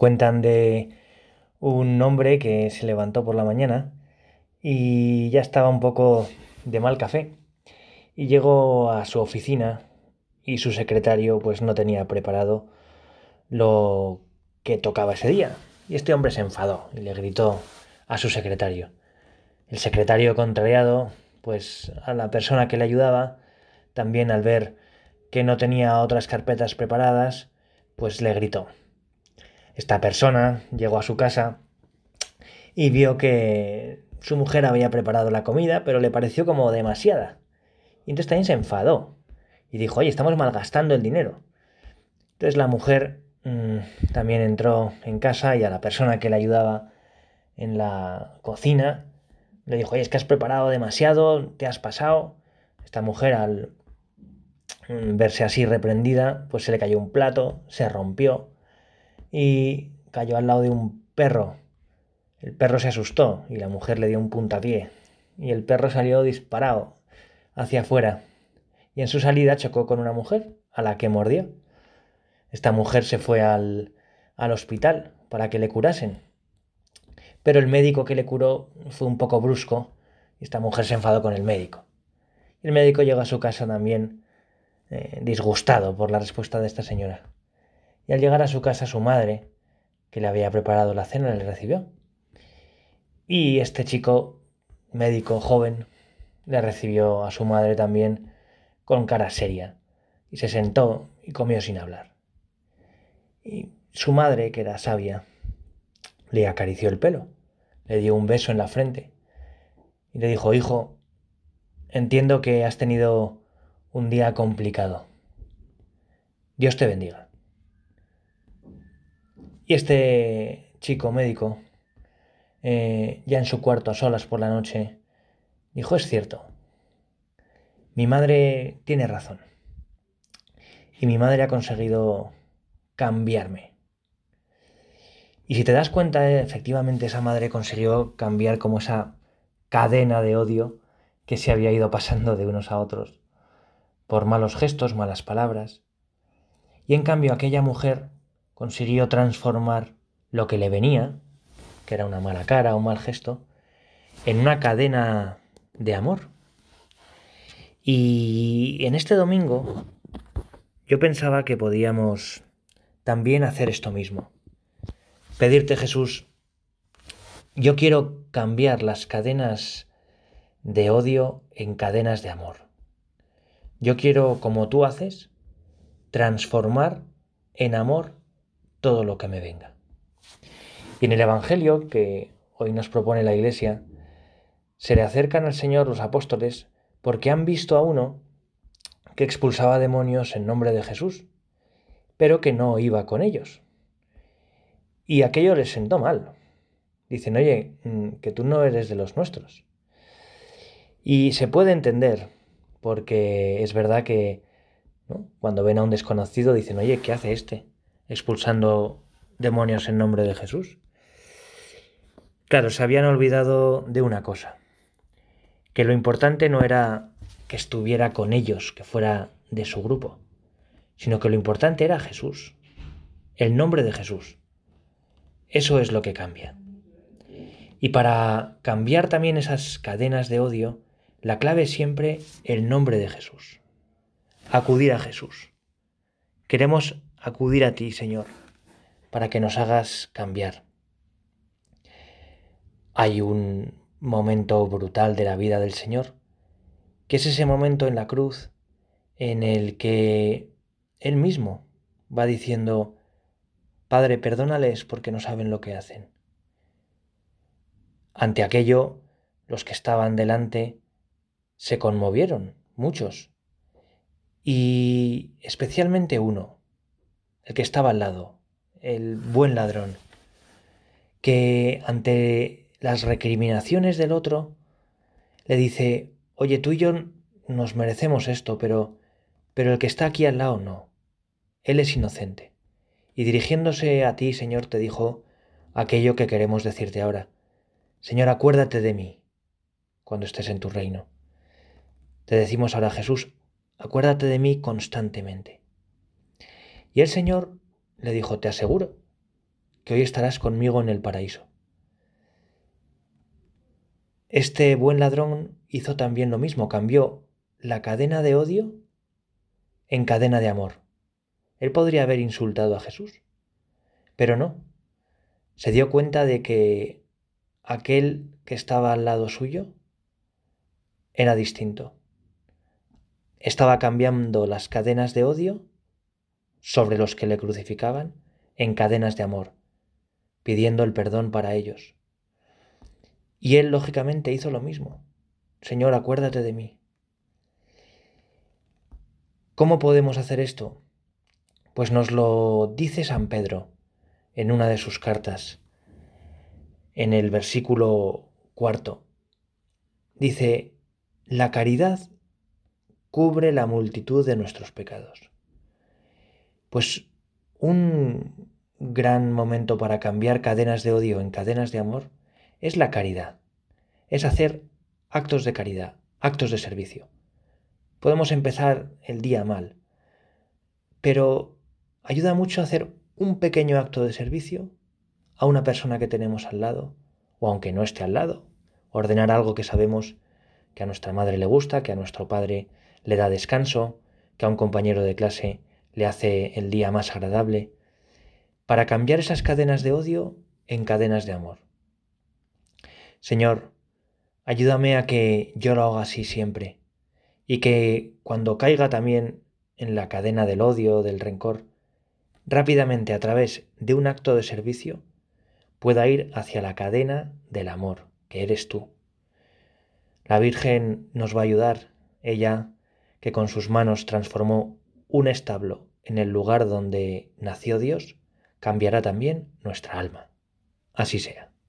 Cuentan de un hombre que se levantó por la mañana y ya estaba un poco de mal café y llegó a su oficina y su secretario pues no tenía preparado lo que tocaba ese día. Y este hombre se enfadó y le gritó a su secretario. El secretario, contrariado, pues a la persona que le ayudaba, también al ver que no tenía otras carpetas preparadas, pues le gritó. Esta persona llegó a su casa y vio que su mujer había preparado la comida, pero le pareció como demasiada. Y entonces también se enfadó y dijo, oye, estamos malgastando el dinero. Entonces la mujer también entró en casa y a la persona que le ayudaba en la cocina le dijo, oye, es que has preparado demasiado, te has pasado. Esta mujer, al verse así reprendida, pues se le cayó un plato, se rompió y cayó al lado de un perro. El perro se asustó y la mujer le dio un puntapié y el perro salió disparado hacia afuera y en su salida chocó con una mujer a la que mordió. Esta mujer se fue al hospital para que le curasen, pero el médico que le curó fue un poco brusco y esta mujer se enfadó con el médico. El médico llegó a su casa también disgustado por la respuesta de esta señora. Y al llegar a su casa, su madre, que le había preparado la cena, le recibió. Y este chico, médico joven, le recibió a su madre también con cara seria. Y se sentó y comió sin hablar. Y su madre, que era sabia, le acarició el pelo. Le dio un beso en la frente. Y le dijo, hijo, entiendo que has tenido un día complicado. Dios te bendiga. Y este chico médico, ya en su cuarto a solas por la noche, dijo, es cierto, mi madre tiene razón. Y mi madre ha conseguido cambiarme. Y si te das cuenta, efectivamente esa madre consiguió cambiar como esa cadena de odio que se había ido pasando de unos a otros, por malos gestos, malas palabras. Y en cambio aquella mujer consiguió transformar lo que le venía, que era una mala cara, un mal gesto, en una cadena de amor. Y en este domingo yo pensaba que podíamos también hacer esto mismo. Pedirte, Jesús, yo quiero cambiar las cadenas de odio en cadenas de amor. Yo quiero, como tú haces, transformar en amor todo lo que me venga. Y en el Evangelio que hoy nos propone la Iglesia, se le acercan al Señor los apóstoles porque han visto a uno que expulsaba demonios en nombre de Jesús, pero que no iba con ellos. Y aquello les sentó mal. Dicen, oye, que tú no eres de los nuestros. Y se puede entender, porque es verdad que, ¿no?, cuando ven a un desconocido dicen, oye, ¿qué hace este expulsando demonios en nombre de Jesús? Claro, se habían olvidado de una cosa, que lo importante no era que estuviera con ellos, que fuera de su grupo, sino que lo importante era Jesús, el nombre de Jesús. Eso es lo que cambia. Y para cambiar también esas cadenas de odio, la clave es siempre el nombre de Jesús. Acudir a Jesús. Queremos acudir a ti, Señor, para que nos hagas cambiar. Hay un momento brutal de la vida del Señor, que es ese momento en la cruz en el que Él mismo va diciendo, Padre, perdónales porque no saben lo que hacen. Ante aquello, los que estaban delante se conmovieron, muchos, y especialmente uno, el que estaba al lado, el buen ladrón, que ante las recriminaciones del otro le dice, oye, tú y yo nos merecemos esto, pero el que está aquí al lado no, él es inocente. Y dirigiéndose a ti, Señor, te dijo aquello que queremos decirte ahora. Señor, acuérdate de mí cuando estés en tu reino. Te decimos ahora, Jesús, acuérdate de mí constantemente. Y el Señor le dijo, te aseguro que hoy estarás conmigo en el paraíso. Este buen ladrón hizo también lo mismo, cambió la cadena de odio en cadena de amor. Él podría haber insultado a Jesús, pero no. Se dio cuenta de que aquel que estaba al lado suyo era distinto. Estaba cambiando las cadenas de odio sobre los que le crucificaban en cadenas de amor, pidiendo el perdón para ellos. Y él, lógicamente, hizo lo mismo. Señor, acuérdate de mí. ¿Cómo podemos hacer esto? Pues nos lo dice San Pedro en una de sus cartas, en el versículo 4. Dice: la caridad cubre la multitud de nuestros pecados. Pues un gran momento para cambiar cadenas de odio en cadenas de amor es la caridad. Es hacer actos de caridad, actos de servicio. Podemos empezar el día mal, pero ayuda mucho a hacer un pequeño acto de servicio a una persona que tenemos al lado, o aunque no esté al lado, ordenar algo que sabemos que a nuestra madre le gusta, que a nuestro padre le da descanso, que a un compañero de clase le hace el día más agradable, para cambiar esas cadenas de odio en cadenas de amor. Señor, ayúdame a que yo lo haga así siempre, y que cuando caiga también en la cadena del odio, del rencor, rápidamente, a través de un acto de servicio, pueda ir hacia la cadena del amor, que eres tú. La Virgen nos va a ayudar, ella que con sus manos transformó un establo en el lugar donde nació Dios, cambiará también nuestra alma. Así sea.